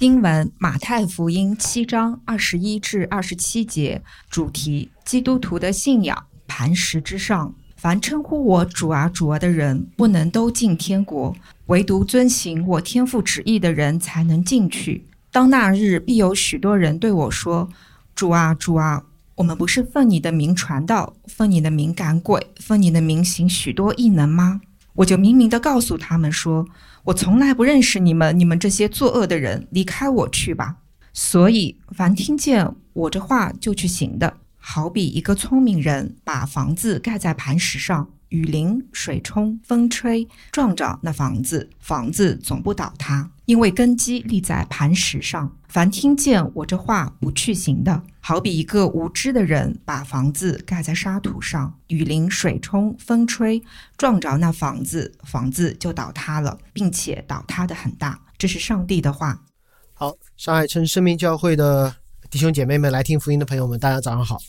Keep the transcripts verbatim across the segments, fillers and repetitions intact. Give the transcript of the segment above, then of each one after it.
经文马太福音七章二十一至二十七节，主题：基督徒的信仰。磐石之上，凡称呼我主啊主啊的人，不能都进天国，唯独遵行我天父旨意的人才能进去。当那日，必有许多人对我说，主啊主啊，我们不是奉你的名传道，奉你的名赶鬼，奉你的名行许多异能吗？我就明明地告诉他们说，我从来不认识你们，你们这些作恶的人，离开我去吧。所以凡听见我这话就去行的，好比一个聪明人把房子盖在磐石上，雨淋、水冲、风吹，撞着那房子，房子总不倒塌，因为根基立在磐石上。凡听见我这话不去行的，好比一个无知的人把房子盖在沙土上，雨淋、水冲、风吹，撞着那房子，房子就倒塌了，并且倒塌得很大。这是上帝的话。好，上海城生命教会的弟兄姐妹们，来听福音的朋友们，大家早上好。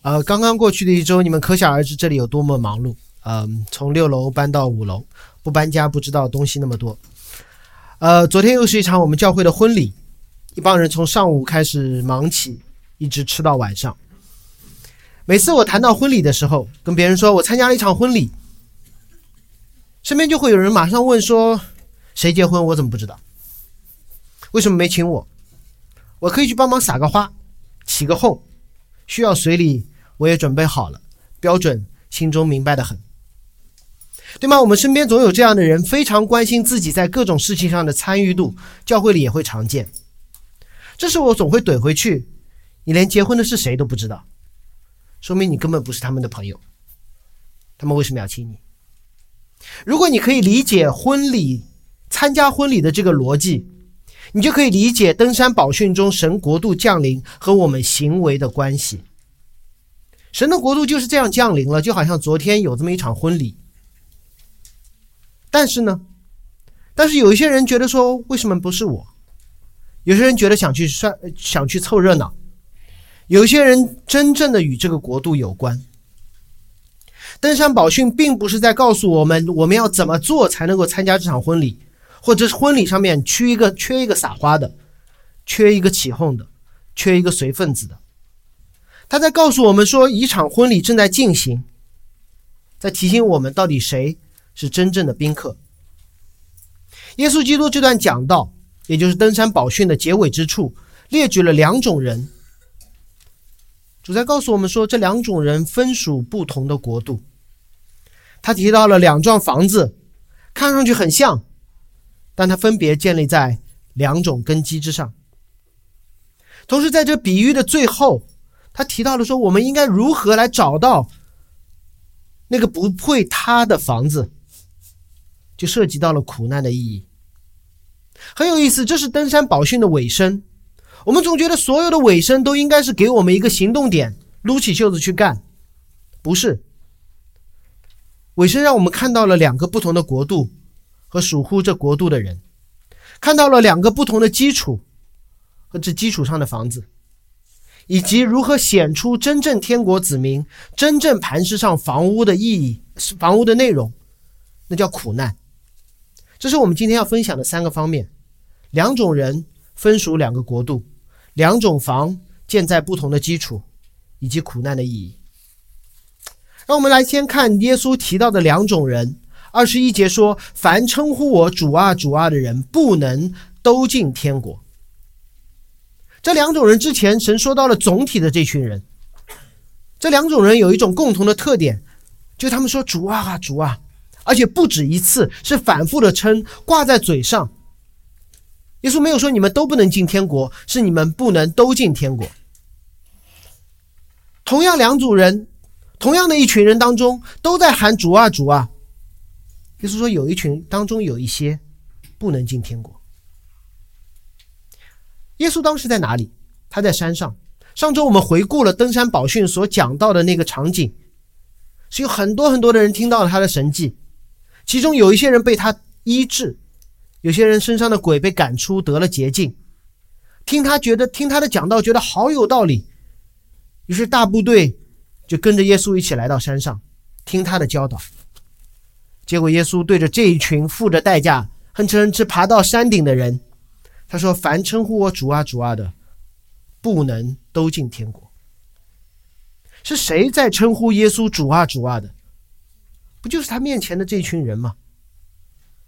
呃，刚刚过去的一周，你们可想而知这里有多么忙碌。嗯、呃，从六楼搬到五楼，不搬家不知道东西那么多。呃，昨天又是一场我们教会的婚礼，一帮人从上午开始忙起，一直吃到晚上。每次我谈到婚礼的时候，跟别人说我参加了一场婚礼，身边就会有人马上问说，谁结婚我怎么不知道？为什么没请我？我可以去帮忙撒个花，起个哄，需要随礼我也准备好了，标准心中明白得很，对吗？我们身边总有这样的人，非常关心自己在各种事情上的参与度，教会里也会常见。这时我总会怼回去，你连结婚的是谁都不知道，说明你根本不是他们的朋友，他们为什么要请你？如果你可以理解婚礼，参加婚礼的这个逻辑，你就可以理解登山宝训中神国度降临和我们行为的关系。神的国度就是这样降临了，就好像昨天有这么一场婚礼。但是呢，但是有一些人觉得说，为什么不是我？有些人觉得想去想去凑热闹，有一些人真正的与这个国度有关。登山宝训并不是在告诉我们，我们要怎么做才能够参加这场婚礼，或者是婚礼上面缺一个缺一个撒花的，缺一个起哄的，缺一个随份子的。他在告诉我们说，一场婚礼正在进行，在提醒我们到底谁是真正的宾客。耶稣基督这段讲道，也就是登山宝训的结尾之处，列举了两种人。主在告诉我们说，这两种人分属不同的国度。他提到了两幢房子，看上去很像，但它分别建立在两种根基之上。同时在这比喻的最后，他提到了说，我们应该如何来找到那个不会塌的房子，就涉及到了苦难的意义。很有意思，这是登山宝训的尾声。我们总觉得所有的尾声都应该是给我们一个行动点，撸起袖子去干，不是。尾声让我们看到了两个不同的国度和属乎这国度的人，看到了两个不同的基础和这基础上的房子，以及如何显出真正天国子民真正磐石上房屋的意义，房屋的内容，那叫苦难。这是我们今天要分享的三个方面：两种人分属两个国度，两种房建在不同的基础，以及苦难的意义。让我们来先看耶稣提到的两种人。二十一节说，凡称呼我主啊主啊的人，不能都进天国。这两种人之前神说到了总体的这群人，这两种人有一种共同的特点，就他们说主啊主啊，而且不止一次，是反复的称，挂在嘴上。耶稣没有说你们都不能进天国，是你们不能都进天国。同样两组人，同样的一群人当中，都在喊主啊主啊，耶稣说有一群当中有一些不能进天国。耶稣当时在哪里？他在山上。上周我们回顾了登山宝训所讲到的那个场景，是有很多很多的人听到了他的神迹，其中有一些人被他医治，有些人身上的鬼被赶出得了洁净，听他觉得听他的讲道觉得好有道理，于是大部队就跟着耶稣一起来到山上听他的教导。结果耶稣对着这一群付着代价，哼哧哼哧爬到山顶的人，他说凡称呼我主啊主啊的，不能都进天国。是谁在称呼耶稣主啊主啊的？不就是他面前的这群人吗？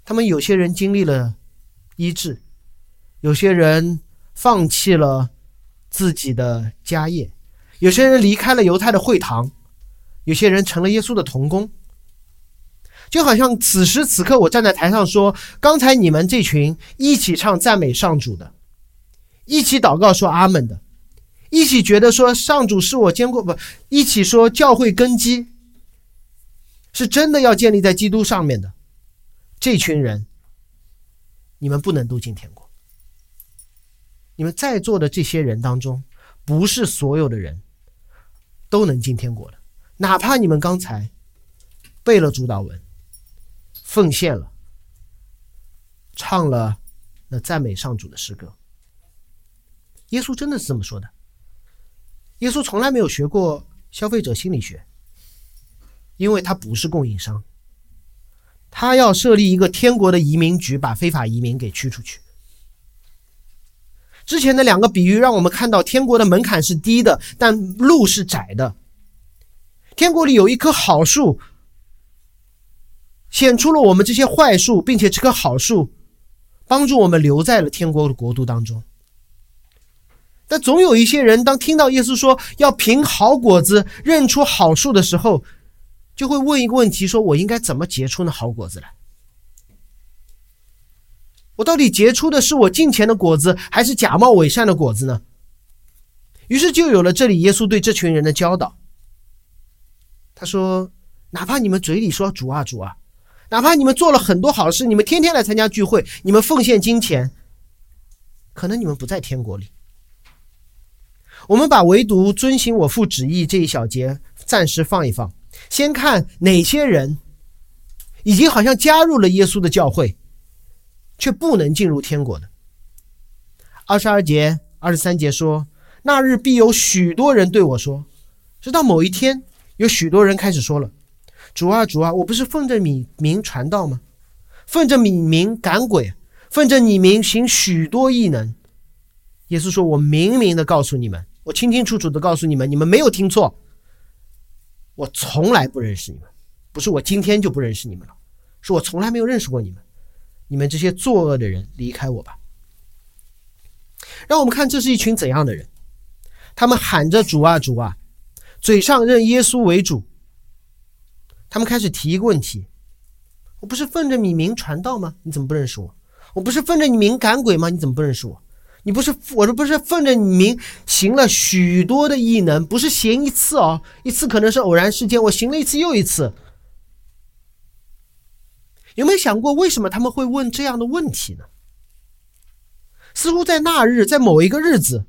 他们有些人经历了医治，有些人放弃了自己的家业，有些人离开了犹太的会堂，有些人成了耶稣的同工。就好像此时此刻我站在台上说，刚才你们这群一起唱赞美上主的，一起祷告说阿们的，一起觉得说上主是我坚固，不，一起说教会根基是真的要建立在基督上面的这群人，你们不能都进天国。你们在座的这些人当中，不是所有的人都能进天国的，哪怕你们刚才背了主导文，奉献了，唱了那赞美上主的诗歌。耶稣真的是这么说的。耶稣从来没有学过消费者心理学，因为他不是供应商，他要设立一个天国的移民局，把非法移民给驱出去。之前的两个比喻让我们看到天国的门槛是低的，但路是窄的。天国里有一棵好树，显出了我们这些坏树，并且这棵好树帮助我们留在了天国的国度当中。但总有一些人，当听到耶稣说要凭好果子认出好树的时候，就会问一个问题，说我应该怎么结出那好果子来？我到底结出的是我敬虔的果子，还是假冒伪善的果子呢？于是就有了这里耶稣对这群人的教导。他说，哪怕你们嘴里说主啊主啊，哪怕你们做了很多好事，你们天天来参加聚会，你们奉献金钱，可能你们不在天国里。我们把唯独遵行我父旨意这一小节暂时放一放，先看哪些人已经好像加入了耶稣的教会，却不能进入天国的。二十二节、二十三节说，那日必有许多人对我说，直到某一天，有许多人开始说了，主啊主啊，我不是奉着你名传道吗？奉着你名赶鬼，奉着你名行许多异能。耶稣说，我明明的告诉你们，我清清楚楚的告诉你们，你们没有听错，我从来不认识你们。不是我今天就不认识你们了，是我从来没有认识过你们，你们这些作恶的人，离开我吧。让我们看这是一群怎样的人。他们喊着主啊主啊，嘴上认耶稣为主。他们开始提一个问题，我不是奉着你名传道吗？你怎么不认识我？我不是奉着你名赶鬼吗？你怎么不认识我？你不是，我这不是奉着你名行了许多的异能，不是行一次哦，一次可能是偶然事件，我行了一次又一次。有没有想过为什么他们会问这样的问题呢？似乎在那日，在某一个日子，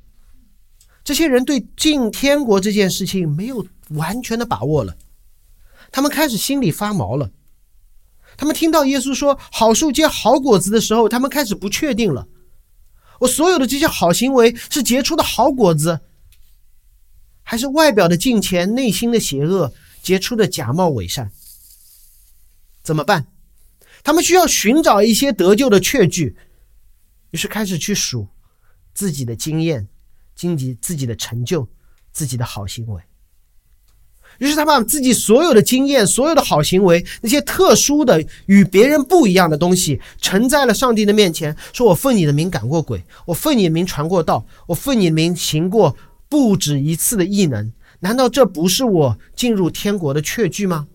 这些人对进天国这件事情没有完全的把握了，他们开始心里发毛了。他们听到耶稣说好树结好果子的时候，他们开始不确定了，我所有的这些好行为是结出的好果子，还是外表的敬虔，内心的邪恶，结出的假冒伪善？怎么办？他们需要寻找一些得救的确据，于是开始去数自己的经验，自己的成就，自己的好行为。于是他把自己所有的经验，所有的好行为，那些特殊的与别人不一样的东西，呈在了上帝的面前，说我奉你的名赶过鬼，我奉你的名传过道，我奉你的名行过不止一次的异能，难道这不是我进入天国的确据吗？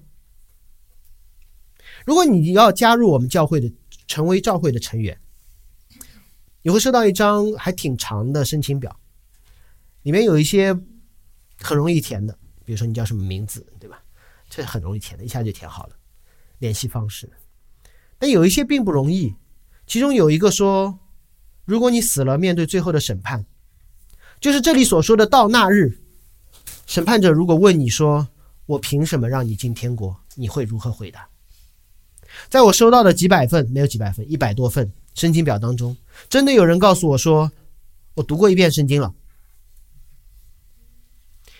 如果你要加入我们教会的，成为教会的成员，你会收到一张还挺长的申请表，里面有一些很容易填的，比如说你叫什么名字，对吧？这很容易填的，一下就填好了。联系方式，但有一些并不容易。其中有一个说，如果你死了，面对最后的审判，就是这里所说的到那日，审判者如果问你说，我凭什么让你进天国？你会如何回答？在我收到的几百份，没有几百份，一百多份申请表当中，真的有人告诉我说，我读过一遍圣经了。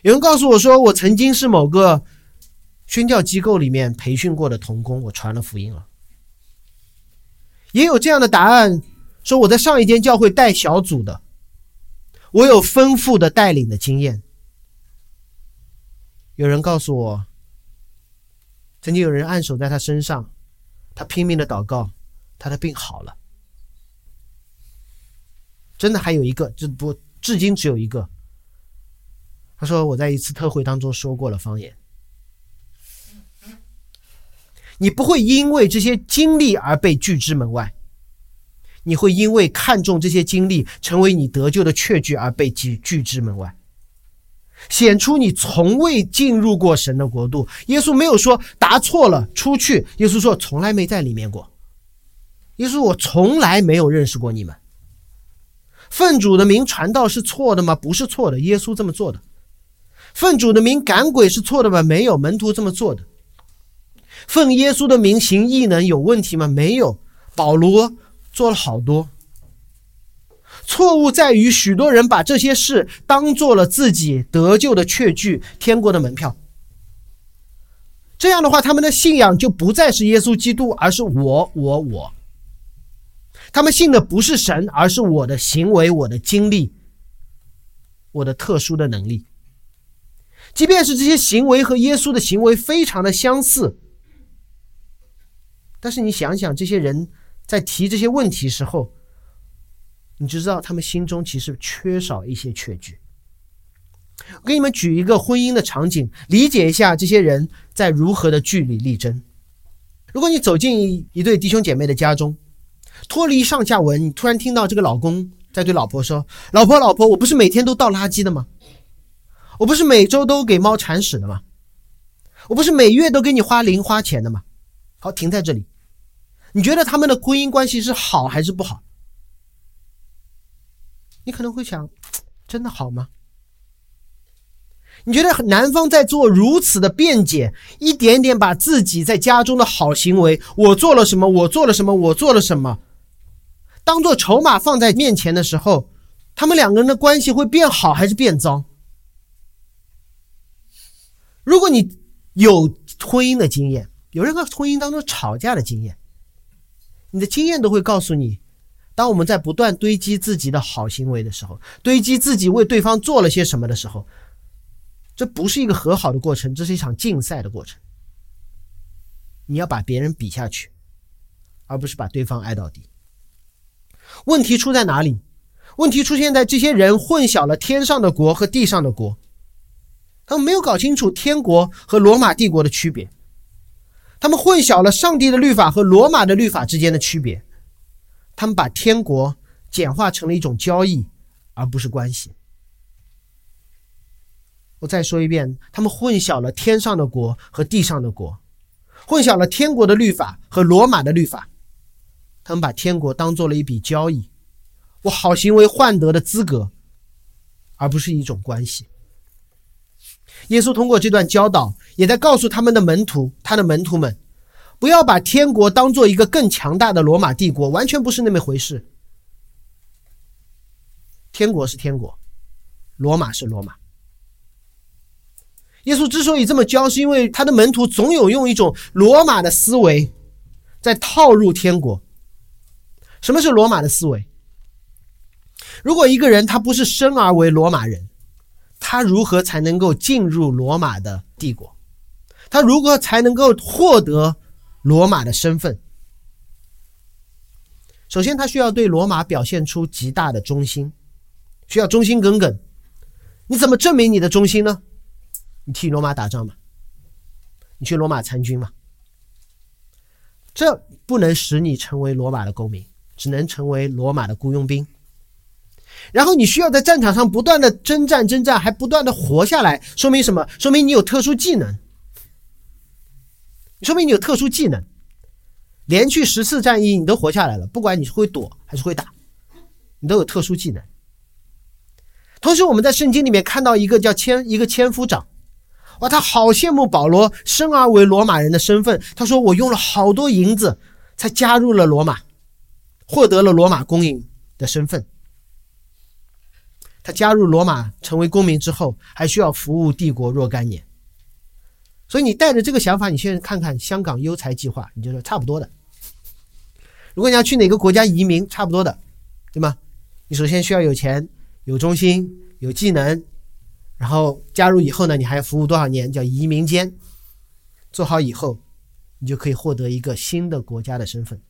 有人告诉我说，我曾经是某个宣教机构里面培训过的同工，我传了福音了。也有这样的答案说我在上一间教会带小组的，我有丰富的带领的经验。有人告诉我，曾经有人按手在他身上，他拼命的祷告，他的病好了。真的还有一个，这不，至今只有一个。他说我在一次特会当中说过了方言。你不会因为这些经历而被拒之门外，你会因为看重这些经历成为你得救的确据而被拒之门外，显出你从未进入过神的国度。耶稣没有说答错了出去，耶稣说从来没在里面过。耶稣，我从来没有认识过你们。奉主的名传道是错的吗？不是错的，耶稣这么做的。奉主的名赶鬼是错的吗？没有，门徒这么做的。奉耶稣的名行异能有问题吗？没有，保罗做了好多。错误在于许多人把这些事当做了自己得救的确据，天国的门票。这样的话，他们的信仰就不再是耶稣基督，而是我我我。他们信的不是神，而是我的行为，我的经历，我的特殊的能力。即便是这些行为和耶稣的行为非常的相似，但是你想想，这些人在提这些问题时候，你就知道他们心中其实缺少一些确据。我给你们举一个婚姻的场景，理解一下这些人在如何的据理力争。如果你走进一对弟兄姐妹的家中，脱离上下文，你突然听到这个老公在对老婆说，老婆老婆，我不是每天都倒垃圾的吗？我不是每周都给猫铲屎的吗？我不是每月都给你花零花钱的吗？好，停在这里。你觉得他们的婚姻关系是好还是不好？你可能会想，真的好吗？你觉得男方在做如此的辩解，一点点把自己在家中的好行为，我做了什么，我做了什么，我做了什么，当做筹码放在面前的时候，他们两个人的关系会变好还是变糟？如果你有婚姻的经验，有任何婚姻当中吵架的经验，你的经验都会告诉你，当我们在不断堆积自己的好行为的时候，堆积自己为对方做了些什么的时候，这不是一个和好的过程，这是一场竞赛的过程。你要把别人比下去，而不是把对方挨到底。问题出在哪里？问题出现在这些人混淆了天上的国和地上的国。他们没有搞清楚天国和罗马帝国的区别，他们混淆了上帝的律法和罗马的律法之间的区别。他们把天国简化成了一种交易，而不是关系。我再说一遍，他们混淆了天上的国和地上的国，混淆了天国的律法和罗马的律法。他们把天国当做了一笔交易，我好行为换得的资格，而不是一种关系。耶稣通过这段教导，也在告诉他们的门徒，他的门徒们，不要把天国当做一个更强大的罗马帝国，完全不是那么回事。天国是天国，罗马是罗马。耶稣之所以这么教，是因为他的门徒总有用一种罗马的思维在套入天国。什么是罗马的思维？如果一个人他不是生而为罗马人，他如何才能够进入罗马的帝国？他如何才能够获得罗马的身份？首先，他需要对罗马表现出极大的忠心，需要忠心耿耿。你怎么证明你的忠心呢？你替罗马打仗吗？你去罗马参军吗？这不能使你成为罗马的公民，只能成为罗马的雇佣兵。然后你需要在战场上不断的征战征战，还不断的活下来，说明什么？说明你有特殊技能。说明你有特殊技能，连续十次战役你都活下来了，不管你是会躲还是会打，你都有特殊技能。同时，我们在圣经里面看到一个叫千一个千夫长，哇，他好羡慕保罗生而为罗马人的身份。他说：“我用了好多银子才加入了罗马，获得了罗马公民的身份。”他加入罗马成为公民之后，还需要服务帝国若干年。所以你带着这个想法，你先看看香港优才计划，你就说差不多的。如果你要去哪个国家移民，差不多的，对吗？你首先需要有钱、有忠心、有技能，然后加入以后呢，你还要服务多少年，叫移民监，做好以后你就可以获得一个新的国家的身份。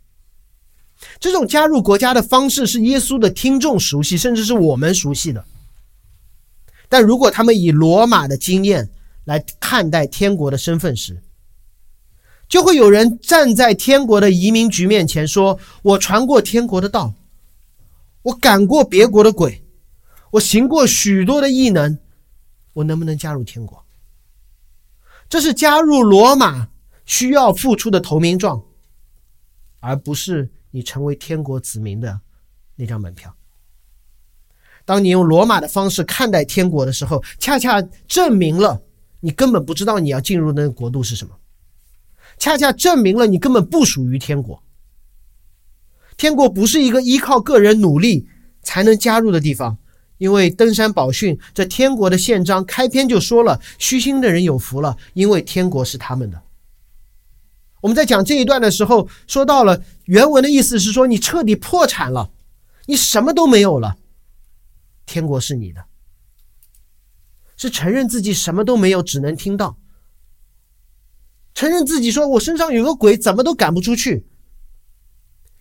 这种加入国家的方式是耶稣的听众熟悉，甚至是我们熟悉的。但如果他们以罗马的经验来看待天国的身份时，就会有人站在天国的移民局面前说，我传过天国的道，我赶过别国的鬼，我行过许多的异能，我能不能加入天国？这是加入罗马需要付出的投名状，而不是你成为天国子民的那张门票。当你用罗马的方式看待天国的时候，恰恰证明了你根本不知道你要进入的那个国度是什么，恰恰证明了你根本不属于天国。天国不是一个依靠个人努力才能加入的地方，因为登山宝训这天国的宪章开篇就说了，虚心的人有福了，因为天国是他们的。我们在讲这一段的时候说到了，原文的意思是说你彻底破产了，你什么都没有了，天国是你的，是承认自己什么都没有，只能听到，承认自己说我身上有个鬼，怎么都赶不出去。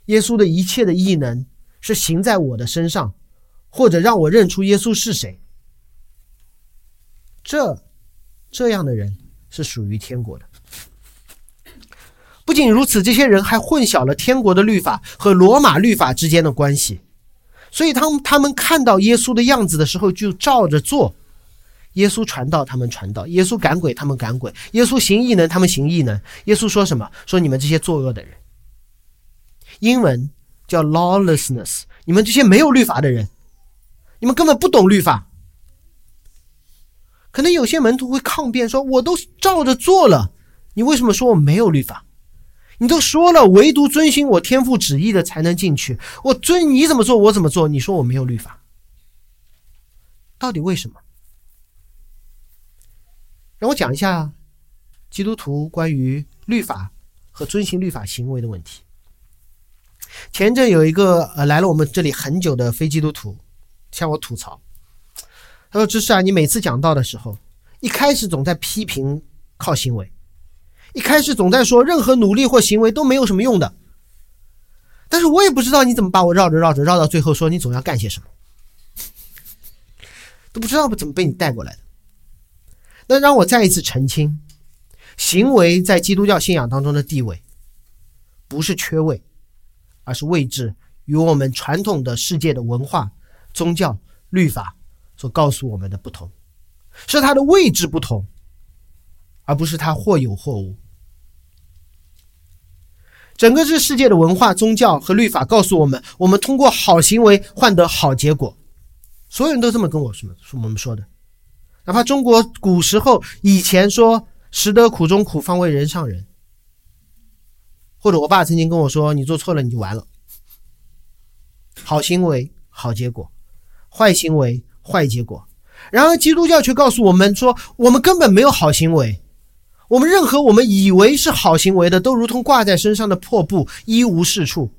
耶稣的一切的异能是行在我的身上，或者让我认出耶稣是谁。这这样的人是属于天国的。不仅如此，这些人还混淆了天国的律法和罗马律法之间的关系，所以当他们看到耶稣的样子的时候就照着做，耶稣传道他们传道，耶稣赶鬼他们赶鬼，耶稣行异能他们行异能。耶稣说什么？说你们这些作恶的人，英文叫 lawlessness， 你们这些没有律法的人，你们根本不懂律法。可能有些门徒会抗辩说，我都照着做了，你为什么说我没有律法？你都说了，唯独遵行我天父旨意的才能进去，我遵你怎么做我怎么做，你说我没有律法，到底为什么？让我讲一下基督徒关于律法和遵行律法行为的问题。前阵有一个、呃、来了我们这里很久的非基督徒向我吐槽，他说，知识啊，你每次讲到的时候一开始总在批评靠行为，一开始总在说任何努力或行为都没有什么用的，但是我也不知道你怎么把我绕着绕着绕到最后说你总要干些什么，都不知道怎么被你带过来的。那让我再一次澄清，行为在基督教信仰当中的地位不是缺位，而是位置与我们传统的世界的文化、宗教、律法所告诉我们的不同，是它的位置不同，而不是它或有或无。整个这世界的文化、宗教和律法告诉我们，我们通过好行为换得好结果，所有人都这么跟我们说的。哪怕中国古时候以前说识得苦中苦，方为人上人，或者我爸曾经跟我说，你做错了你就完了，好行为好结果，坏行为坏结果。然而基督教却告诉我们说，我们根本没有好行为，我们任何我们以为是好行为的都如同挂在身上的破布，一无是处。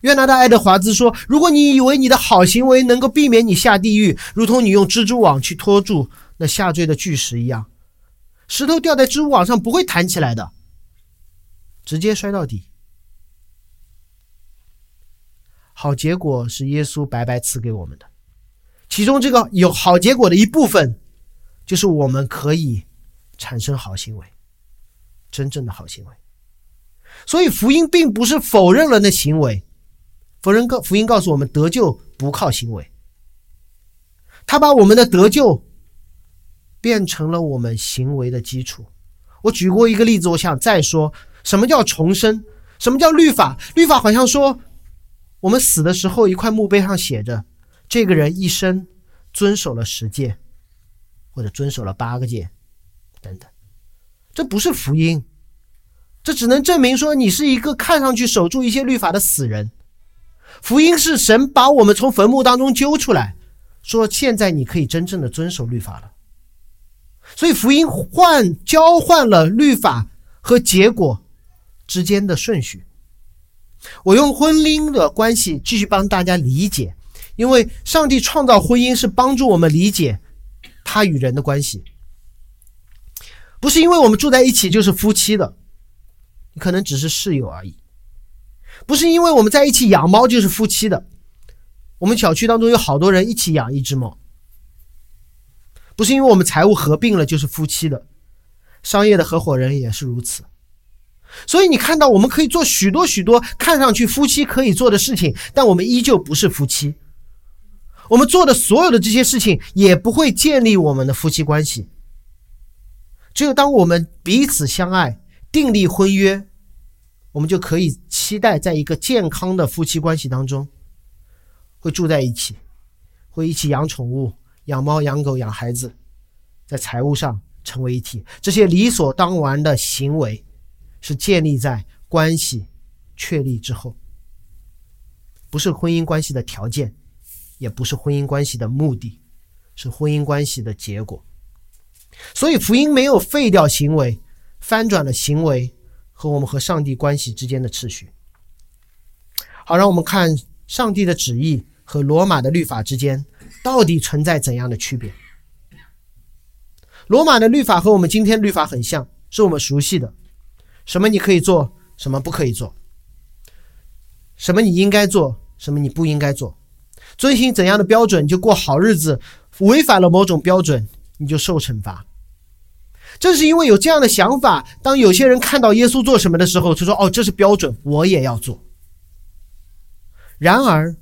约拿的爱德华兹说，如果你以为你的好行为能够避免你下地狱，如同你用蜘蛛网去拖住那下坠的巨石一样，石头掉在蜘蛛网上不会弹起来的，直接摔到底。好结果是耶稣白白赐给我们的，其中这个有好结果的一部分就是我们可以产生好行为，真正的好行为。所以福音并不是否认了那行为，福音告诉我们得救不靠行为，他把我们的得救变成了我们行为的基础。我举过一个例子，我想再说，什么叫重生？什么叫律法？律法好像说我们死的时候一块墓碑上写着，这个人一生遵守了十戒，或者遵守了八个戒等等。这不是福音，这只能证明说你是一个看上去守住一些律法的死人。福音是神把我们从坟墓当中揪出来，说现在你可以真正的遵守律法了。所以福音换交换了律法和结果之间的顺序，我用婚姻的关系继续帮大家理解，因为上帝创造婚姻是帮助我们理解他与人的关系，不是因为我们住在一起就是夫妻的，你可能只是室友而已，不是因为我们在一起养猫就是夫妻的，我们小区当中有好多人一起养一只猫，不是因为我们财务合并了就是夫妻的，商业的合伙人也是如此。所以你看到我们可以做许多许多看上去夫妻可以做的事情，但我们依旧不是夫妻，我们做的所有的这些事情也不会建立我们的夫妻关系。只有当我们彼此相爱，订立婚约，我们就可以期待在一个健康的夫妻关系当中会住在一起，会一起养宠物，养猫养狗养孩子，在财务上成为一体。这些理所当然的行为是建立在关系确立之后，不是婚姻关系的条件，也不是婚姻关系的目的，是婚姻关系的结果。所以福音没有废掉行为，翻转了行为和我们和上帝关系之间的秩序。好，让我们看上帝的旨意和罗马的律法之间到底存在怎样的区别。罗马的律法和我们今天律法很像，是我们熟悉的，什么你可以做，什么不可以做，什么你应该做，什么你不应该做，遵循怎样的标准就过好日子，违反了某种标准你就受惩罚。正是因为有这样的想法，当有些人看到耶稣做什么的时候就说，哦，这是标准，我也要做。然而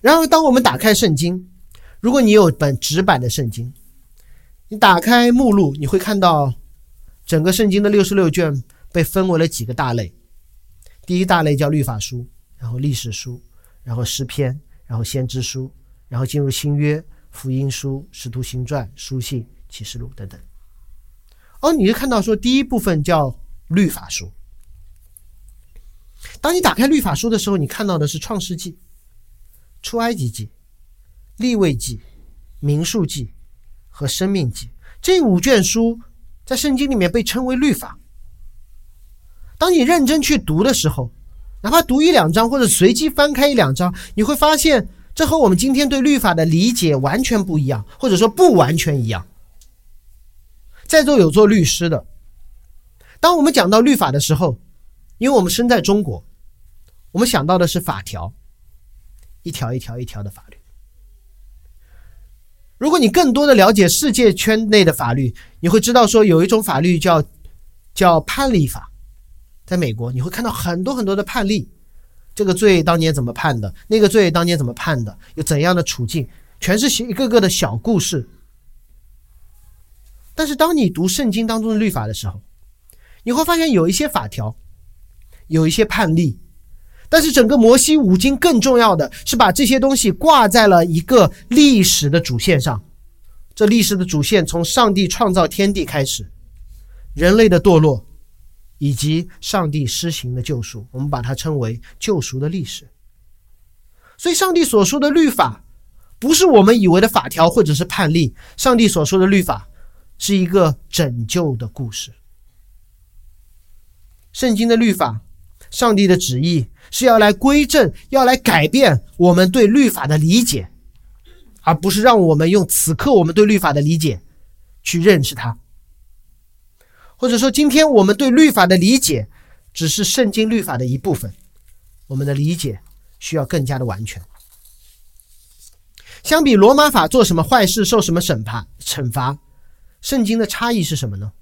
然而当我们打开圣经，如果你有本纸版的圣经，你打开目录，你会看到整个圣经的六十六卷被分为了几个大类。第一大类叫律法书，然后历史书，然后诗篇，然后先知书，然后进入新约，福音书，使徒行传，书信，启示录等等。哦，你就看到说第一部分叫律法书。当你打开律法书的时候，你看到的是创世纪、出埃及记、利未记、民数记和申命记，这五卷书在圣经里面被称为律法。当你认真去读的时候，哪怕读一两章或者随机翻开一两章，你会发现这和我们今天对律法的理解完全不一样，或者说不完全一样。在座有做律师的，当我们讲到律法的时候，因为我们身在中国，我们想到的是法条，一条一条一条的法律。如果你更多的了解世界圈内的法律，你会知道说有一种法律叫叫判例法，在美国你会看到很多很多的判例，这个罪当年怎么判的，那个罪当年怎么判的，有怎样的处境，全是一个个的小故事。但是当你读圣经当中的律法的时候，你会发现有一些法条，有一些判例，但是整个摩西五经更重要的是把这些东西挂在了一个历史的主线上。这历史的主线从上帝创造天地开始，人类的堕落，以及上帝施行的救赎，我们把它称为救赎的历史。所以上帝所说的律法不是我们以为的法条或者是判例，上帝所说的律法是一个拯救的故事。圣经的律法，上帝的旨意是要来归正，要来改变我们对律法的理解，而不是让我们用此刻我们对律法的理解去认识它。或者说今天我们对律法的理解只是圣经律法的一部分，我们的理解需要更加的完全。相比罗马法做什么坏事受什么审判惩罚，圣经的差异是什么呢？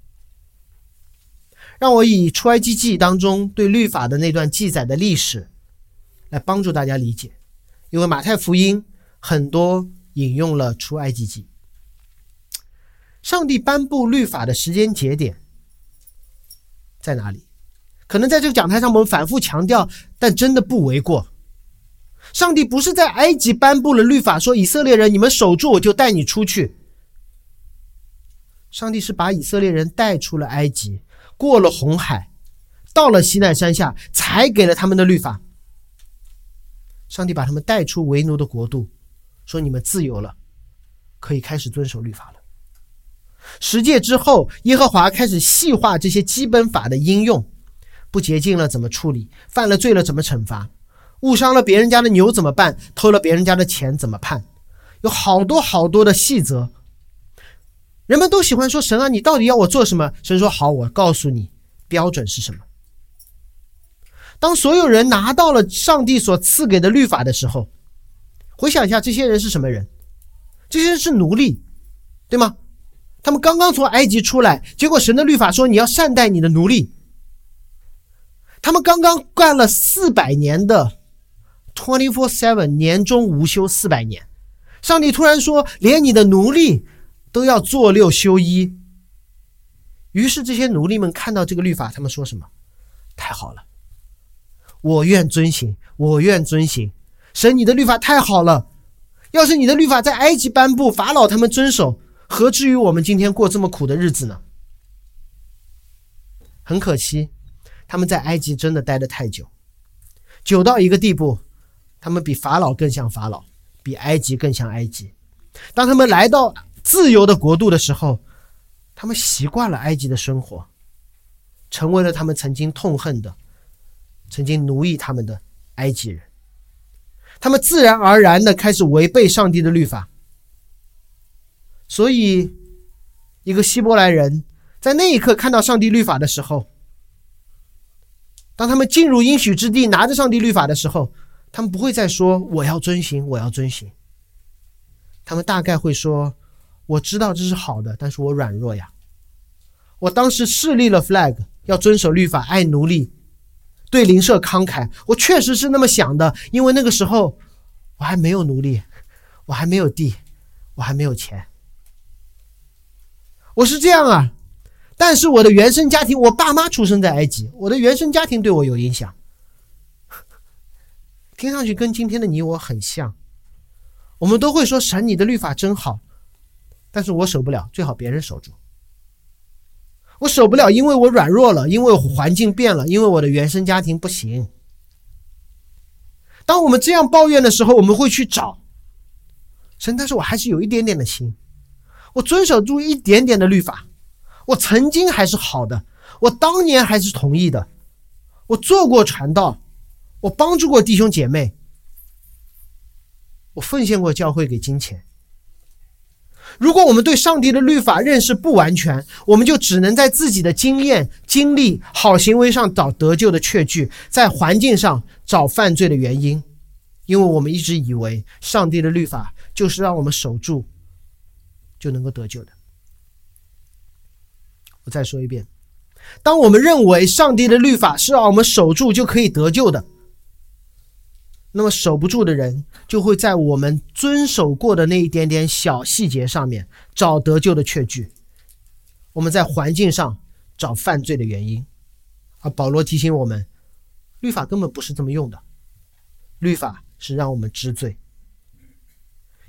让我以出埃及记当中对律法的那段记载的历史来帮助大家理解，因为马太福音很多引用了出埃及记。上帝颁布律法的时间节点在哪里？可能在这个讲台上我们反复强调，但真的不为过。上帝不是在埃及颁布了律法说，以色列人你们守住我就带你出去，上帝是把以色列人带出了埃及，过了红海，到了西奈山下，才给了他们的律法。上帝把他们带出为奴的国度，说你们自由了，可以开始遵守律法了。十诫之后，耶和华开始细化这些基本法的应用，不洁净了怎么处理？犯了罪了怎么惩罚？误伤了别人家的牛怎么办？偷了别人家的钱怎么判？有好多好多的细则。人们都喜欢说，神啊，你到底要我做什么？神说，好，我告诉你标准是什么。当所有人拿到了上帝所赐给的律法的时候，回想一下，这些人是什么人？这些人是奴隶，对吗？他们刚刚从埃及出来，结果神的律法说你要善待你的奴隶。他们刚刚干了四百年的 二十四小时 年终无休四百年，上帝突然说连你的奴隶都要做六休一。于是这些奴隶们看到这个律法，他们说什么？太好了，我愿遵行，我愿遵行。神，你的律法太好了，要是你的律法在埃及颁布，法老他们遵守，何至于我们今天过这么苦的日子呢？很可惜，他们在埃及真的待得太久，久到一个地步，他们比法老更像法老，比埃及更像埃及。当他们来到自由的国度的时候，他们习惯了埃及的生活，成为了他们曾经痛恨的、曾经奴役他们的埃及人。他们自然而然地开始违背上帝的律法。所以一个希伯来人在那一刻看到上帝律法的时候，当他们进入应许之地拿着上帝律法的时候，他们不会再说我要遵行，我要遵行。他们大概会说，我知道这是好的，但是我软弱呀，我当时设立了 flag 要遵守律法，爱奴隶，对邻舍慷慨，我确实是那么想的，因为那个时候我还没有奴隶，我还没有地，我还没有钱，我是这样啊。但是我的原生家庭，我爸妈出生在埃及，我的原生家庭对我有影响。听上去跟今天的你我很像，我们都会说神，你的律法真好，但是我守不了，最好别人守住。我守不了，因为我软弱了，因为环境变了，因为我的原生家庭不行。当我们这样抱怨的时候，我们会去找神，但是我还是有一点点的心，我遵守住一点点的律法，我曾经还是好的，我当年还是同意的，我做过传道，我帮助过弟兄姐妹，我奉献过教会给金钱。如果我们对上帝的律法认识不完全，我们就只能在自己的经验、经历、好行为上找得救的确据，在环境上找犯罪的原因，因为我们一直以为上帝的律法就是让我们守住就能够得救的。我再说一遍，当我们认为上帝的律法是让我们守住就可以得救的，那么守不住的人就会在我们遵守过的那一点点小细节上面找得救的确据，我们在环境上找犯罪的原因。而保罗提醒我们，律法根本不是这么用的，律法是让我们知罪。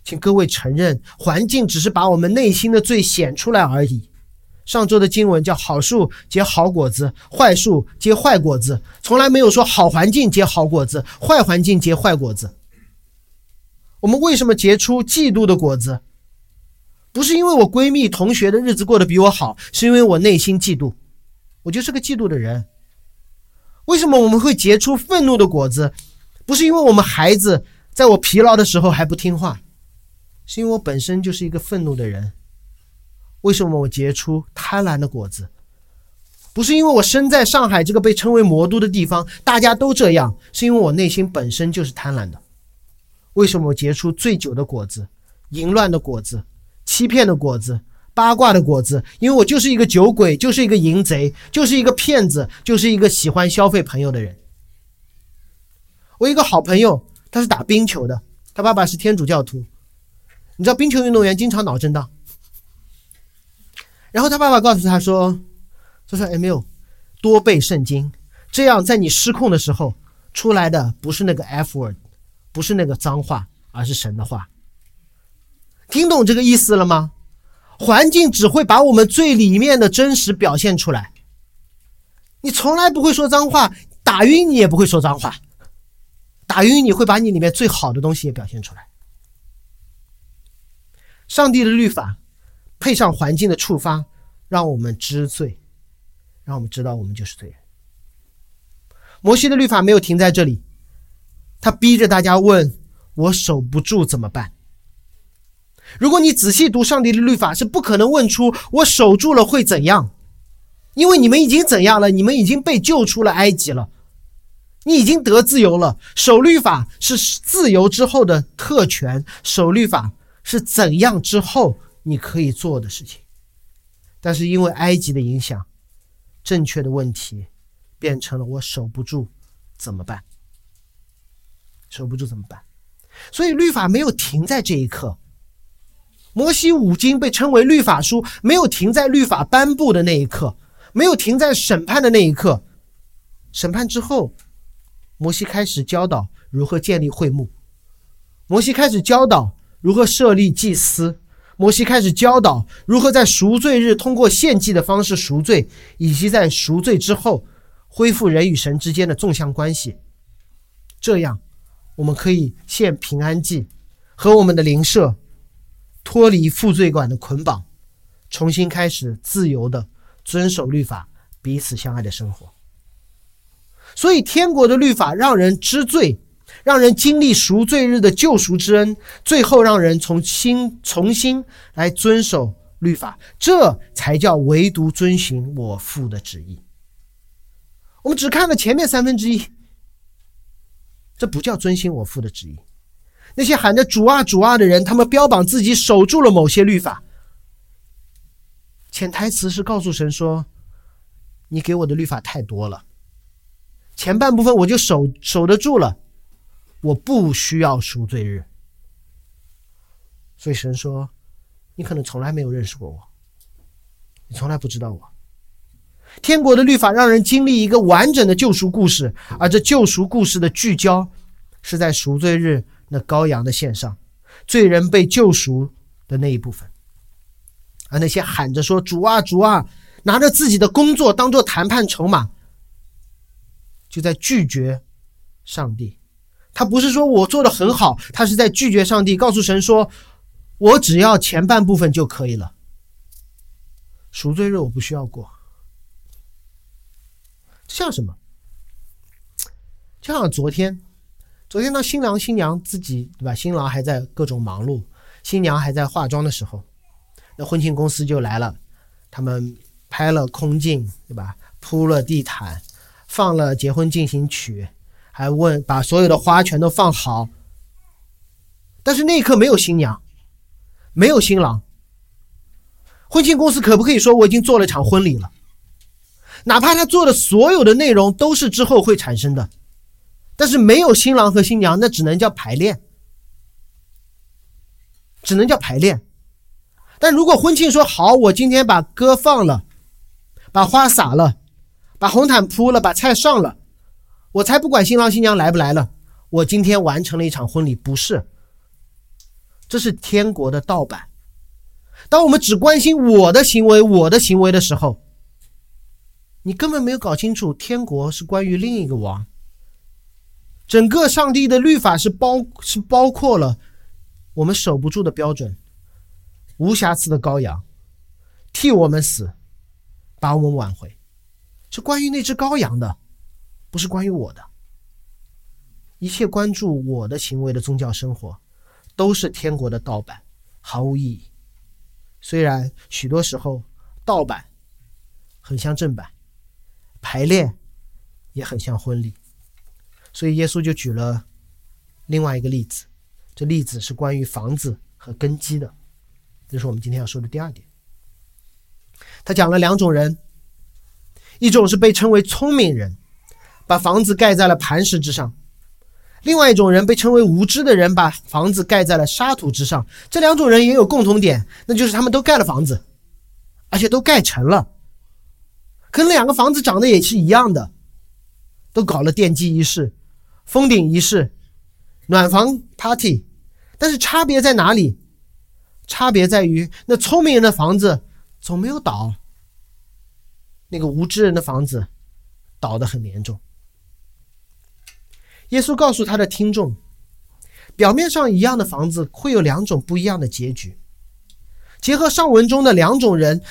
请各位承认，环境只是把我们内心的罪显出来而已。上周的经文叫好树结好果子，坏树结坏果子，从来没有说好环境结好果子，坏环境结坏果子。我们为什么结出嫉妒的果子？不是因为我闺蜜同学的日子过得比我好，是因为我内心嫉妒，我就是个嫉妒的人。为什么我们会结出愤怒的果子？不是因为我们孩子在我疲劳的时候还不听话，是因为我本身就是一个愤怒的人。为什么我结出贪婪的果子？不是因为我身在上海这个被称为魔都的地方，大家都这样，是因为我内心本身就是贪婪的。为什么我结出醉酒的果子、淫乱的果子、欺骗的果子、八卦的果子？因为我就是一个酒鬼，就是一个淫贼，就是一个骗子，就是一个喜欢消费朋友的人。我一个好朋友，他是打冰球的，他爸爸是天主教徒。你知道冰球运动员经常脑震荡，然后他爸爸告诉他说说说 Emil， 多背圣经，这样在你失控的时候出来的不是那个 F word， 不是那个脏话，而是神的话。听懂这个意思了吗？环境只会把我们最里面的真实表现出来。你从来不会说脏话，打晕你也不会说脏话，打晕你会把你里面最好的东西也表现出来。上帝的律法配上环境的触发，让我们知罪，让我们知道我们就是罪人。摩西的律法没有停在这里，他逼着大家问，我守不住怎么办？如果你仔细读上帝的律法，是不可能问出我守住了会怎样，因为你们已经怎样了，你们已经被救出了埃及了，你已经得自由了。守律法是自由之后的特权，守律法是怎样之后你可以做的事情。但是因为埃及的影响，正确的问题变成了我守不住怎么办？守不住怎么办？所以律法没有停在这一刻。摩西五经被称为律法书，没有停在律法颁布的那一刻，没有停在审判的那一刻。审判之后，摩西开始教导如何建立会幕，摩西开始教导如何设立祭司，摩西开始教导如何在赎罪日通过献祭的方式赎罪，以及在赎罪之后恢复人与神之间的纵向关系。这样我们可以献平安祭，和我们的邻舍脱离负罪感的捆绑，重新开始自由的遵守律法，彼此相爱的生活。所以天国的律法让人知罪，让人经历赎罪日的救赎之恩，最后让人重新重新来遵守律法，这才叫唯独遵行我父的旨意。我们只看了前面三分之一，这不叫遵行我父的旨意。那些喊着主啊主啊的人，他们标榜自己守住了某些律法，潜台词是告诉神说，你给我的律法太多了，前半部分我就守守得住了，我不需要赎罪日。所以神说，你可能从来没有认识过我，你从来不知道我。天国的律法让人经历一个完整的救赎故事，而这救赎故事的聚焦是在赎罪日那羔羊的献上，罪人被救赎的那一部分。而那些喊着说主啊主啊，拿着自己的工作当作谈判筹码，就在拒绝上帝。他不是说我做得很好，他是在拒绝上帝，告诉神说，我只要前半部分就可以了，赎罪日我不需要过。像什么？就像昨天昨天到新郎新娘自己，对吧？新郎还在各种忙碌，新娘还在化妆的时候，那婚庆公司就来了，他们拍了空镜，对吧？铺了地毯，放了结婚进行曲，还问把所有的花全都放好。但是那一刻没有新娘，没有新郎。婚庆公司可不可以说我已经做了场婚礼了？哪怕他做的所有的内容都是之后会产生的，但是没有新郎和新娘，那只能叫排练，只能叫排练。但如果婚庆说好，我今天把歌放了，把花洒了，把红毯铺了，把菜上了，我才不管新郎新娘来不来了，我今天完成了一场婚礼。不是，这是天国的盗版。当我们只关心我的行为我的行为的时候，你根本没有搞清楚天国是关于另一个王。整个上帝的律法是包是包括了我们守不住的标准，无瑕疵的羔羊替我们死，把我们挽回，是关于那只羔羊的，不是关于我的。一切关注我的行为的宗教生活都是天国的盗版，毫无意义。虽然许多时候盗版很像正版，排列也很像婚礼。所以耶稣就举了另外一个例子，这例子是关于房子和根基的，这是我们今天要说的第二点。他讲了两种人，一种是被称为聪明人，把房子盖在了磐石之上，另外一种人被称为无知的人，把房子盖在了沙土之上。这两种人也有共同点，那就是他们都盖了房子，而且都盖成了，可能两个房子长得也是一样的，都搞了奠基仪式、封顶仪式、暖房 party， 但是差别在哪里？差别在于那聪明人的房子总没有倒，那个无知人的房子倒得很严重。耶稣告诉他的听众，表面上一样的房子会有两种不一样的结局。结合上文中的两种人，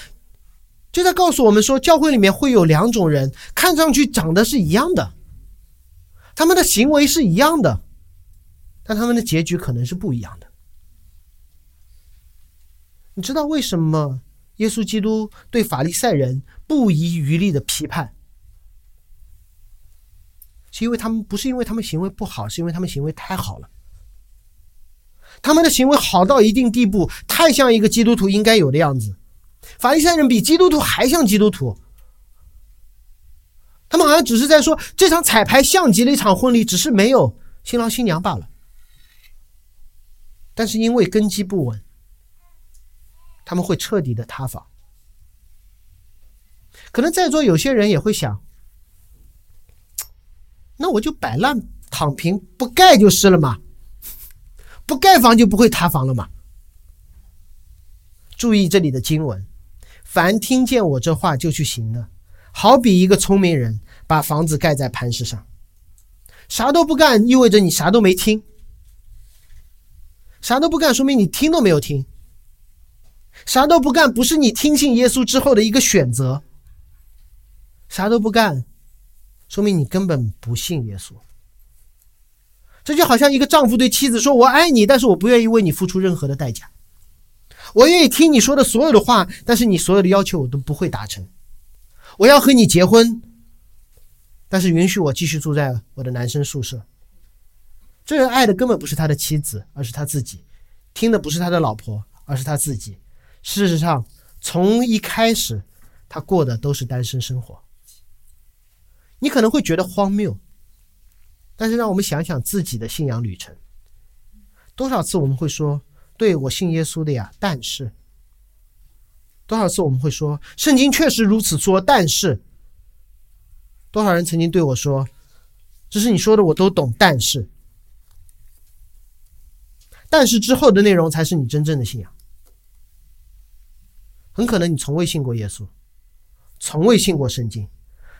就在告诉我们说，教会里面会有两种人，看上去长得是一样的，他们的行为是一样的，但他们的结局可能是不一样的。你知道为什么耶稣基督对法利赛人不遗余力的批判？是因为他们不是因为他们行为不好，是因为他们行为太好了。他们的行为好到一定地步，太像一个基督徒应该有的样子。法利赛人比基督徒还像基督徒，他们好像只是在说这场彩排像极了一场婚礼，只是没有新郎新娘罢了。但是因为根基不稳，他们会彻底的塌房。可能在座有些人也会想，那我就摆烂躺平，不盖就是了嘛，不盖房就不会塌房了嘛。注意这里的经文，凡听见我这话就去行的，好比一个聪明人把房子盖在磐石上。啥都不干意味着你啥都没听，啥都不干说明你听都没有听，啥都不干不是你听信耶稣之后的一个选择，啥都不干说明你根本不信耶稣。这就好像一个丈夫对妻子说，我爱你，但是我不愿意为你付出任何的代价，我愿意听你说的所有的话，但是你所有的要求我都不会达成。我要和你结婚，但是允许我继续住在我的男生宿舍。这人爱的根本不是他的妻子，而是他自己，听的不是他的老婆，而是他自己。事实上从一开始他过的都是单身生活。你可能会觉得荒谬，但是让我们想想自己的信仰旅程，多少次我们会说对我信耶稣的呀，但是多少次我们会说圣经确实如此说，但是多少人曾经对我说这是你说的我都懂，但是但是之后的内容才是你真正的信仰。很可能你从未信过耶稣，从未信过圣经，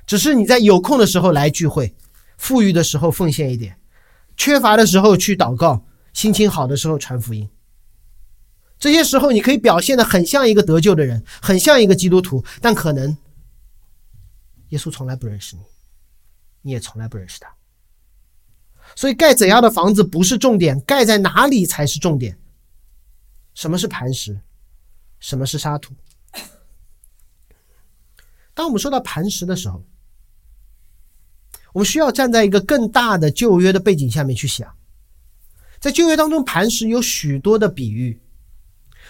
只是你在有空的时候来聚会，富裕的时候奉献一点，缺乏的时候去祷告，心情好的时候传福音。这些时候你可以表现得很像一个得救的人，很像一个基督徒，但可能耶稣从来不认识你，你也从来不认识他。所以盖怎样的房子不是重点，盖在哪里才是重点。什么是磐石，什么是沙土？当我们说到磐石的时候，我们需要站在一个更大的旧约的背景下面去想。在旧约当中，磐石有许多的比喻，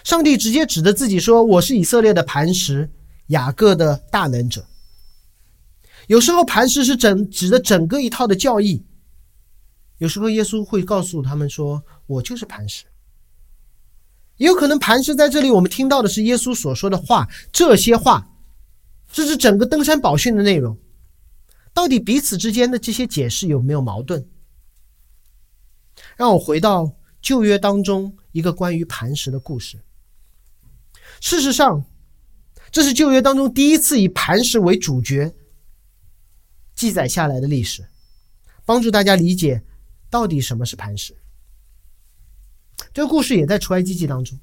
上帝直接指着自己说，我是以色列的磐石，雅各的大能者。有时候磐石是整指着整个一套的教义，有时候耶稣会告诉他们说，我就是磐石。也有可能磐石在这里我们听到的是耶稣所说的话，这些话，这是整个登山宝训的内容。到底彼此之间的这些解释有没有矛盾？让我回到旧约当中一个关于磐石的故事。事实上这是旧约当中第一次以磐石为主角记载下来的历史，帮助大家理解到底什么是磐石。这个故事也在出埃及记当中，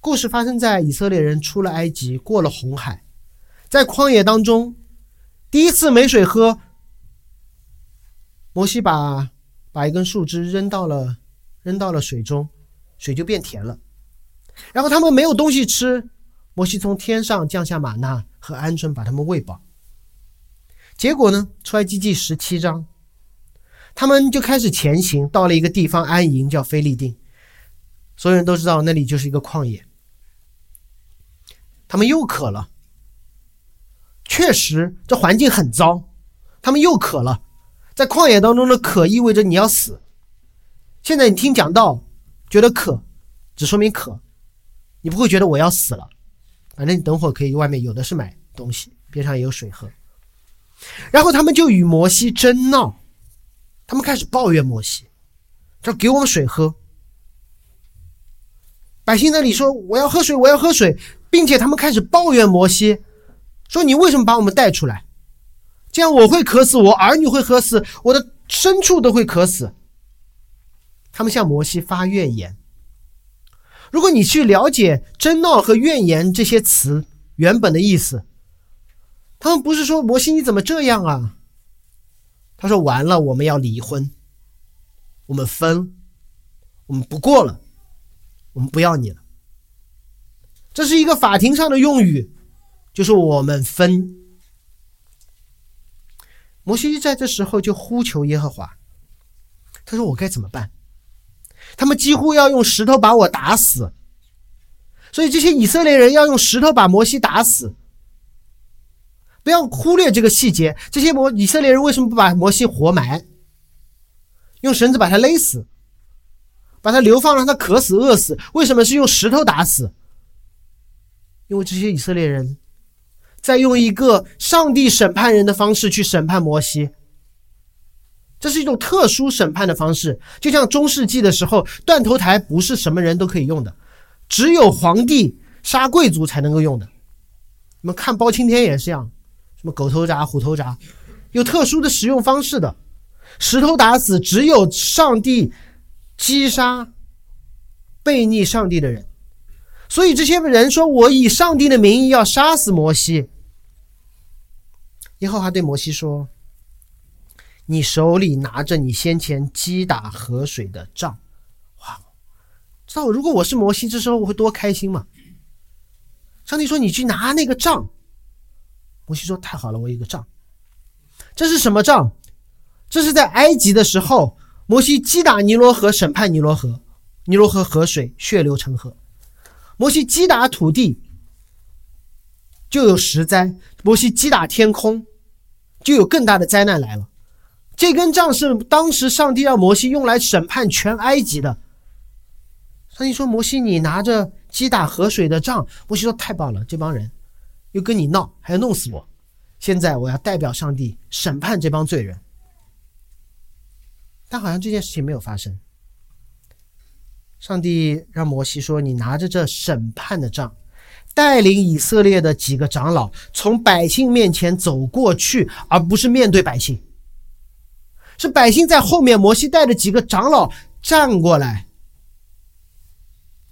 故事发生在以色列人出了埃及，过了红海，在旷野当中第一次没水喝，摩西把把一根树枝扔到了扔到了水中，水就变甜了。然后他们没有东西吃，摩西从天上降下玛纳和鹌鹑把他们喂饱。结果呢，出埃及记十七章，他们就开始前行，到了一个地方安营，叫非利定。所有人都知道那里就是一个旷野。他们又渴了，确实这环境很糟，他们又渴了。在旷野当中的渴意味着你要死。现在你听讲道觉得渴，只说明渴，你不会觉得我要死了，反正你等会儿可以外面有的是买东西，边上也有水喝。然后他们就与摩西争闹，他们开始抱怨摩西，说给我们水喝。百姓那里说我要喝水，我要喝水，并且他们开始抱怨摩西，说你为什么把我们带出来？这样我会渴死，我儿女会渴死，我的牲畜都会渴死。他们向摩西发怨言。如果你去了解争闹和怨言这些词原本的意思，他们不是说摩西你怎么这样啊，他说完了，我们要离婚，我们分，我们不过了，我们不要你了。这是一个法庭上的用语，就是我们分。摩西在这时候就呼求耶和华，他说我该怎么办？他们几乎要用石头把我打死，所以这些以色列人要用石头把摩西打死。不要忽略这个细节，这些摩以色列人为什么不把摩西活埋，用绳子把他勒死，把他流放让他渴死饿死？为什么是用石头打死？因为这些以色列人在用一个上帝审判人的方式去审判摩西，这是一种特殊审判的方式。就像中世纪的时候，断头台不是什么人都可以用的，只有皇帝杀贵族才能够用的。你们看包青天也是一样，什么狗头铡、虎头铡，有特殊的使用方式的。石头打死只有上帝击杀悖逆上帝的人，所以这些人说我以上帝的名义要杀死摩西。耶和华对摩西说，你手里拿着你先前击打河水的杖。哇，知道如果我是摩西这时候我会多开心吗？上帝说你去拿那个杖。摩西说太好了，我有一个杖。这是什么杖？这是在埃及的时候摩西击打尼罗河，审判尼罗河，尼罗河河水血流成河。摩西击打土地就有石灾，摩西击打天空就有更大的灾难来了。这根杖是当时上帝让摩西用来审判全埃及的。上帝说摩西你拿着击打河水的杖。摩西说太棒了，这帮人又跟你闹还要弄死我，现在我要代表上帝审判这帮罪人。但好像这件事情没有发生。上帝让摩西说，你拿着这审判的杖，带领以色列的几个长老从百姓面前走过去，而不是面对百姓，是百姓在后面，摩西带着几个长老站过来。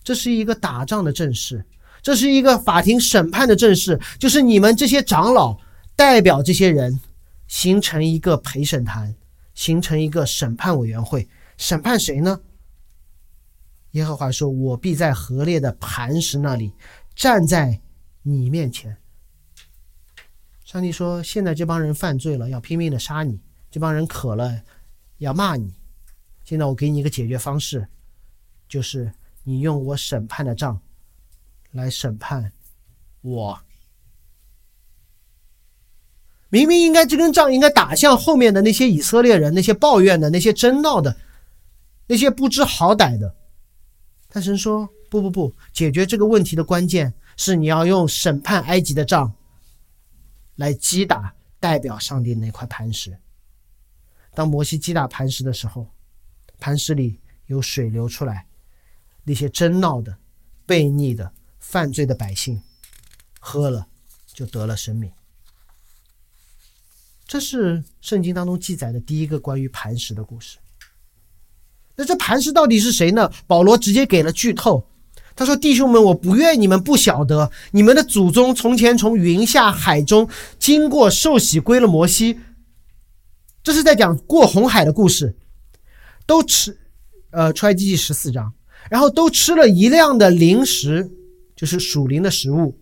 这是一个打仗的阵势，这是一个法庭审判的阵势，就是你们这些长老代表这些人形成一个陪审团，形成一个审判委员会。审判谁呢？耶和华说，我必在河裂的磐石那里站在你面前。上帝说现在这帮人犯罪了，要拼命的杀你，这帮人渴了要骂你，现在我给你一个解决方式，就是你用我审判的杖来审判我。明明应该这根杖应该打向后面的那些以色列人，那些抱怨的，那些争闹的，那些不知好歹的，但神说不不不，解决这个问题的关键是你要用审判埃及的杖来击打代表上帝那块磐石。当摩西击打磐石的时候，磐石里有水流出来，那些争闹的、悖逆的、犯罪的百姓喝了就得了生命。这是圣经当中记载的第一个关于磐石的故事。那这磐石到底是谁呢？保罗直接给了剧透，他说弟兄们，我不愿你们不晓得，你们的祖宗从前从云下海中经过受洗归了摩西。这是在讲过红海的故事，都吃呃，出埃及记十四章，然后都吃了一量的零食，就是属灵的食物，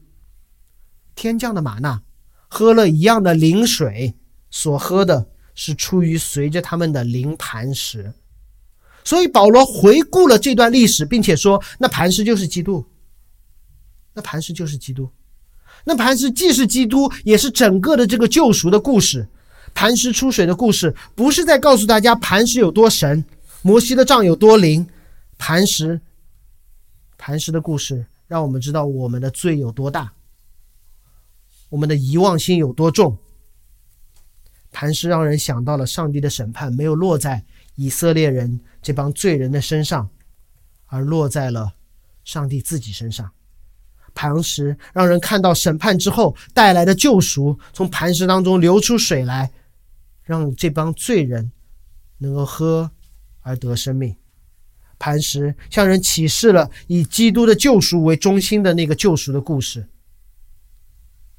天降的玛纳，喝了一样的灵水，所喝的是出于随着他们的灵磐石。所以保罗回顾了这段历史，并且说那磐石就是基督，那磐石就是基督，那磐石既是基督也是整个的这个救赎的故事。磐石出水的故事不是在告诉大家磐石有多神，摩西的杖有多灵，磐石磐石的故事让我们知道我们的罪有多大，我们的遗忘心有多重。磐石让人想到了上帝的审判没有落在以色列人这帮罪人的身上，而落在了上帝自己身上。磐石让人看到审判之后带来的救赎，从磐石当中流出水来，让这帮罪人能够喝而得生命。磐石向人启示了以基督的救赎为中心的那个救赎的故事，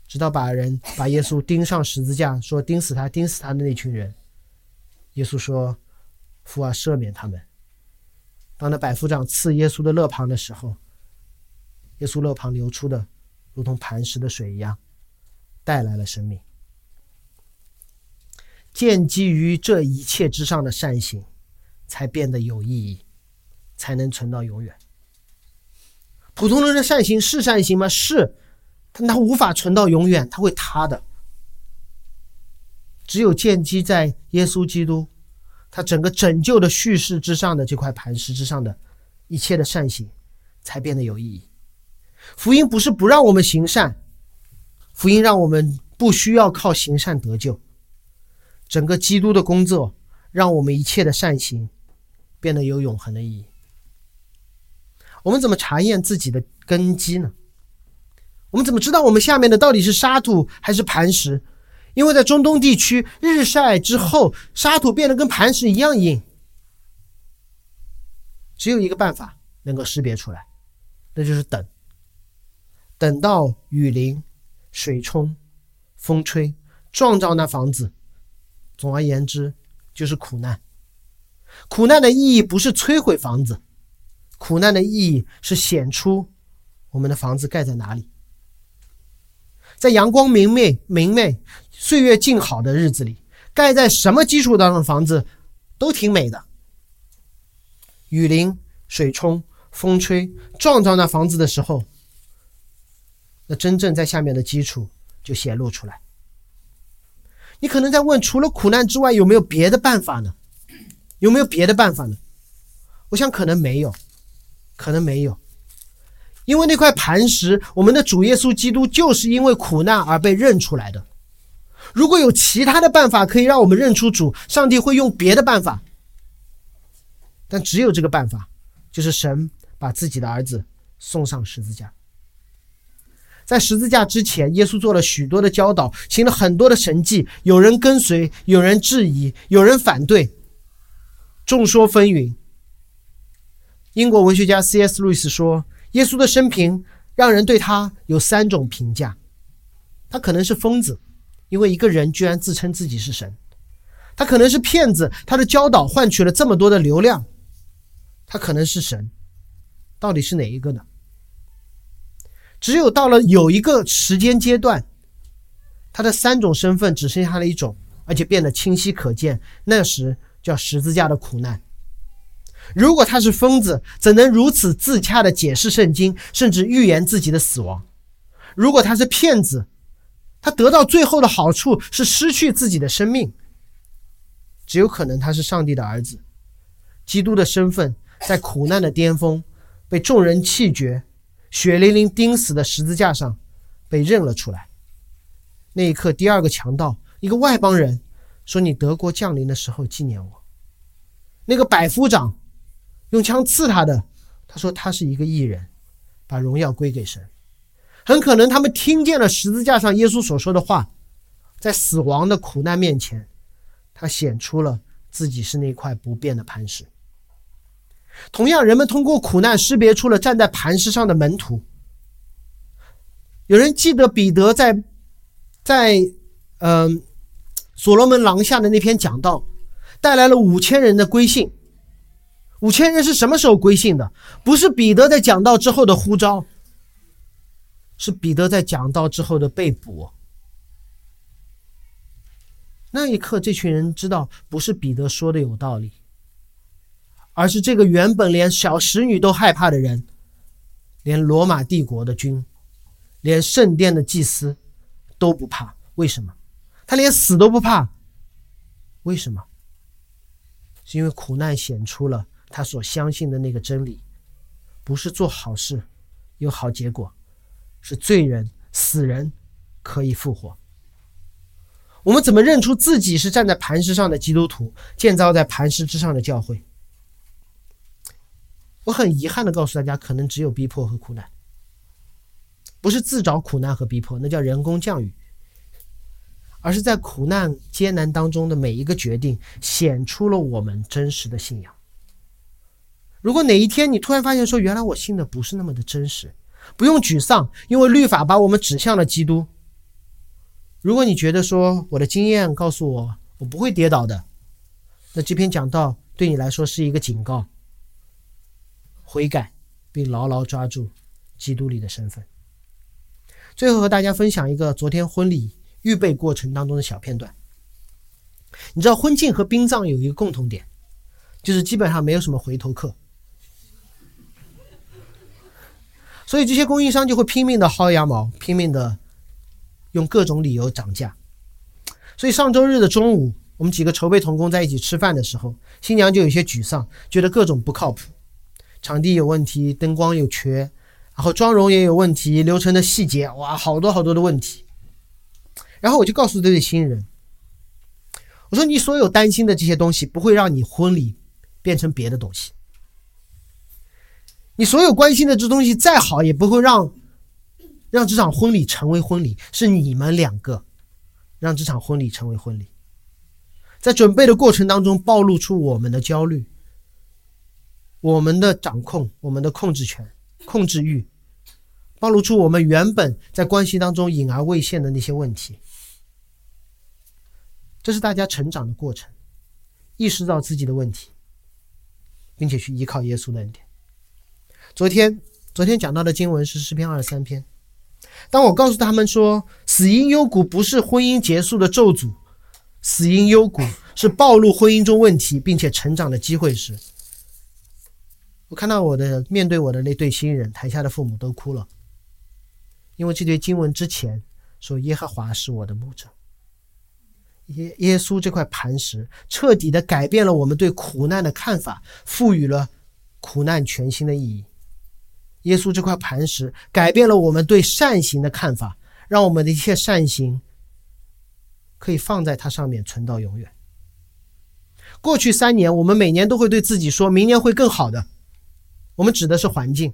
直到把人把耶稣钉上十字架，说钉死他钉死他的那群人耶稣说：“父啊，赦免他们。”当那百夫长刺耶稣的肋旁的时候，耶稣肋旁流出的如同磐石的水一样，带来了生命。建基于这一切之上的善行才变得有意义，才能存到永远。普通人的善行是善行吗？是，但它无法存到永远，它会塌的。只有建基在耶稣基督他整个拯救的叙事之上的这块磐石之上的一切的善行才变得有意义。福音不是不让我们行善，福音让我们不需要靠行善得救。整个基督的工作让我们一切的善行变得有永恒的意义。我们怎么查验自己的根基呢？我们怎么知道我们下面的到底是沙土还是磐石？因为在中东地区，日晒之后，沙土变得跟磐石一样硬。只有一个办法能够识别出来，那就是等。等到雨淋、水冲、风吹，撞着那房子。总而言之，就是苦难。苦难的意义不是摧毁房子，苦难的意义是显出我们的房子盖在哪里。在阳光明媚、明媚、岁月静好的日子里，盖在什么基础上的房子都挺美的。雨淋、水冲、风吹，撞到那房子的时候，那真正在下面的基础就显露出来。你可能在问，除了苦难之外，有没有别的办法呢？有没有别的办法呢？我想可能没有，可能没有。因为那块磐石，我们的主耶稣基督就是因为苦难而被认出来的。如果有其他的办法可以让我们认出主，上帝会用别的办法。但只有这个办法，就是神把自己的儿子送上十字架。在十字架之前，耶稣做了许多的教导，行了很多的神迹，有人跟随，有人质疑，有人反对，众说纷纭。英国文学家 C S 路易斯说，耶稣的生平让人对他有三种评价。他可能是疯子，因为一个人居然自称自己是神。他可能是骗子，他的教导换取了这么多的流量。他可能是神，到底是哪一个呢？只有到了有一个时间阶段，他的三种身份只剩下了一种，而且变得清晰可见，那时叫十字架的苦难。如果他是疯子，怎能如此自洽地解释圣经，甚至预言自己的死亡？如果他是骗子，他得到最后的好处是失去自己的生命。只有可能他是上帝的儿子。基督的身份在苦难的巅峰，被众人弃绝，血淋淋钉死的十字架上被认了出来。那一刻，第二个强盗，一个外邦人，说你德国降临的时候纪念我。那个百夫长用枪刺他的，他说他是一个义人，把荣耀归给神。很可能他们听见了十字架上耶稣所说的话，在死亡的苦难面前，他显出了自己是那块不变的磐石。同样，人们通过苦难识别出了站在磐石上的门徒。有人记得彼得在在嗯、呃、所罗门廊下的那篇讲道，带来了五千人的归信。五千人是什么时候归信的？不是彼得在讲道之后的呼召，是彼得在讲道之后的被捕。那一刻，这群人知道不是彼得说的有道理，而是这个原本连小使女都害怕的人，连罗马帝国的军，连圣殿的祭司都不怕。为什么？他连死都不怕。为什么？是因为苦难显出了他所相信的那个真理，不是做好事有好结果，是罪人死人可以复活。我们怎么认出自己是站在磐石上的基督徒，建造在磐石之上的教会？我很遗憾地告诉大家，可能只有逼迫和苦难。不是自找苦难和逼迫，那叫人工降雨，而是在苦难艰难当中的每一个决定，显出了我们真实的信仰。如果哪一天你突然发现说，原来我信的不是那么的真实，不用沮丧，因为律法把我们指向了基督。如果你觉得说，我的经验告诉我，我不会跌倒的，那这篇讲道对你来说是一个警告，悔改并牢牢抓住基督里的身份。最后和大家分享一个昨天婚礼预备过程当中的小片段。你知道婚庆和殡葬有一个共同点，就是基本上没有什么回头客，所以这些供应商就会拼命的薅羊毛，拼命的用各种理由涨价。所以上周日的中午，我们几个筹备同工在一起吃饭的时候，新娘就有些沮丧，觉得各种不靠谱，场地有问题，灯光有缺，然后妆容也有问题，流程的细节，哇，好多好多的问题。然后我就告诉这对新人，我说你所有担心的这些东西不会让你婚礼变成别的东西，你所有关心的这东西再好也不会让让这场婚礼成为婚礼，是你们两个让这场婚礼成为婚礼。在准备的过程当中暴露出我们的焦虑，我们的掌控，我们的控制权，控制欲，暴露出我们原本在关系当中隐而未现的那些问题。这是大家成长的过程，意识到自己的问题，并且去依靠耶稣的恩典。昨天昨天讲到的经文是诗篇二十三篇。当我告诉他们说死因幽谷不是婚姻结束的咒诅，死因幽谷是暴露婚姻中问题并且成长的机会时，我看到我的面对我的那对新人，台下的父母都哭了。因为这对经文之前说耶和华是我的牧者，耶耶稣这块磐石彻底的改变了我们对苦难的看法，赋予了苦难全新的意义。耶稣这块磐石改变了我们对善行的看法，让我们的一切善行可以放在它上面存到永远。过去三年我们每年都会对自己说明年会更好的，我们指的是环境，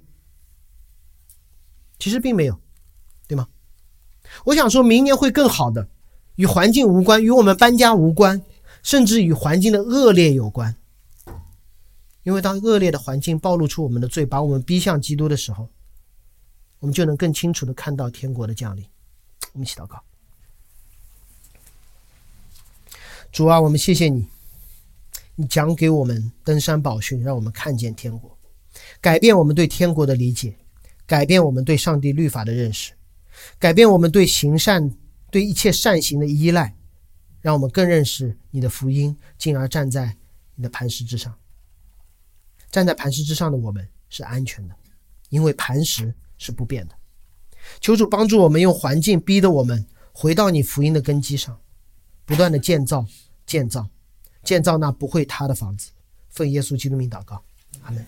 其实并没有，对吗？我想说明年会更好的与环境无关，与我们搬家无关，甚至与环境的恶劣有关。因为当恶劣的环境暴露出我们的罪，把我们逼向基督的时候，我们就能更清楚地看到天国的降临。我们一起祷告。主啊，我们谢谢你，你讲给我们登山宝训，让我们看见天国，改变我们对天国的理解，改变我们对上帝律法的认识，改变我们对行善，对一切善行的依赖，让我们更认识你的福音，进而站在你的磐石之上。站在磐石之上的我们是安全的，因为磐石是不变的。求主帮助我们，用环境逼得我们回到你福音的根基上，不断的建造建造建造那不会塌的房子。奉耶稣基督名祷告，阿们。